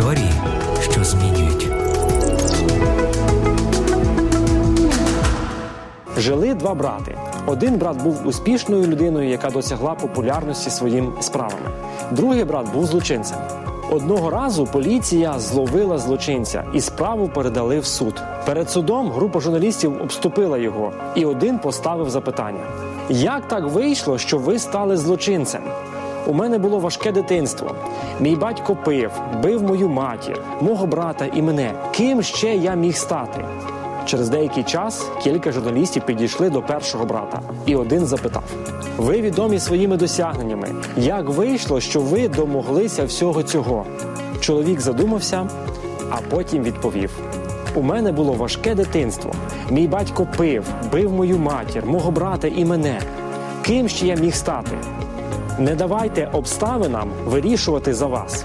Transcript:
Історії, що змінюють. Жили два брати. Один брат був успішною людиною, яка досягла популярності своїм справами. Другий брат був злочинцем. Одного разу поліція зловила злочинця і справу передали в суд. Перед судом група журналістів обступила його, і один поставив запитання. Як так вийшло, що ви стали злочинцем? У мене було важке дитинство. Мій батько пив, бив мою матір, мого брата і мене. Ким ще я міг стати? Через деякий час кілька журналістів підійшли до першого брата. І один запитав. Ви відомі своїми досягненнями. Як вийшло, що ви домоглися всього цього? Чоловік задумався, а потім відповів. У мене було важке дитинство. Мій батько пив, бив мою матір, мого брата і мене. Ким ще я міг стати? Не давайте обставинам вирішувати за вас.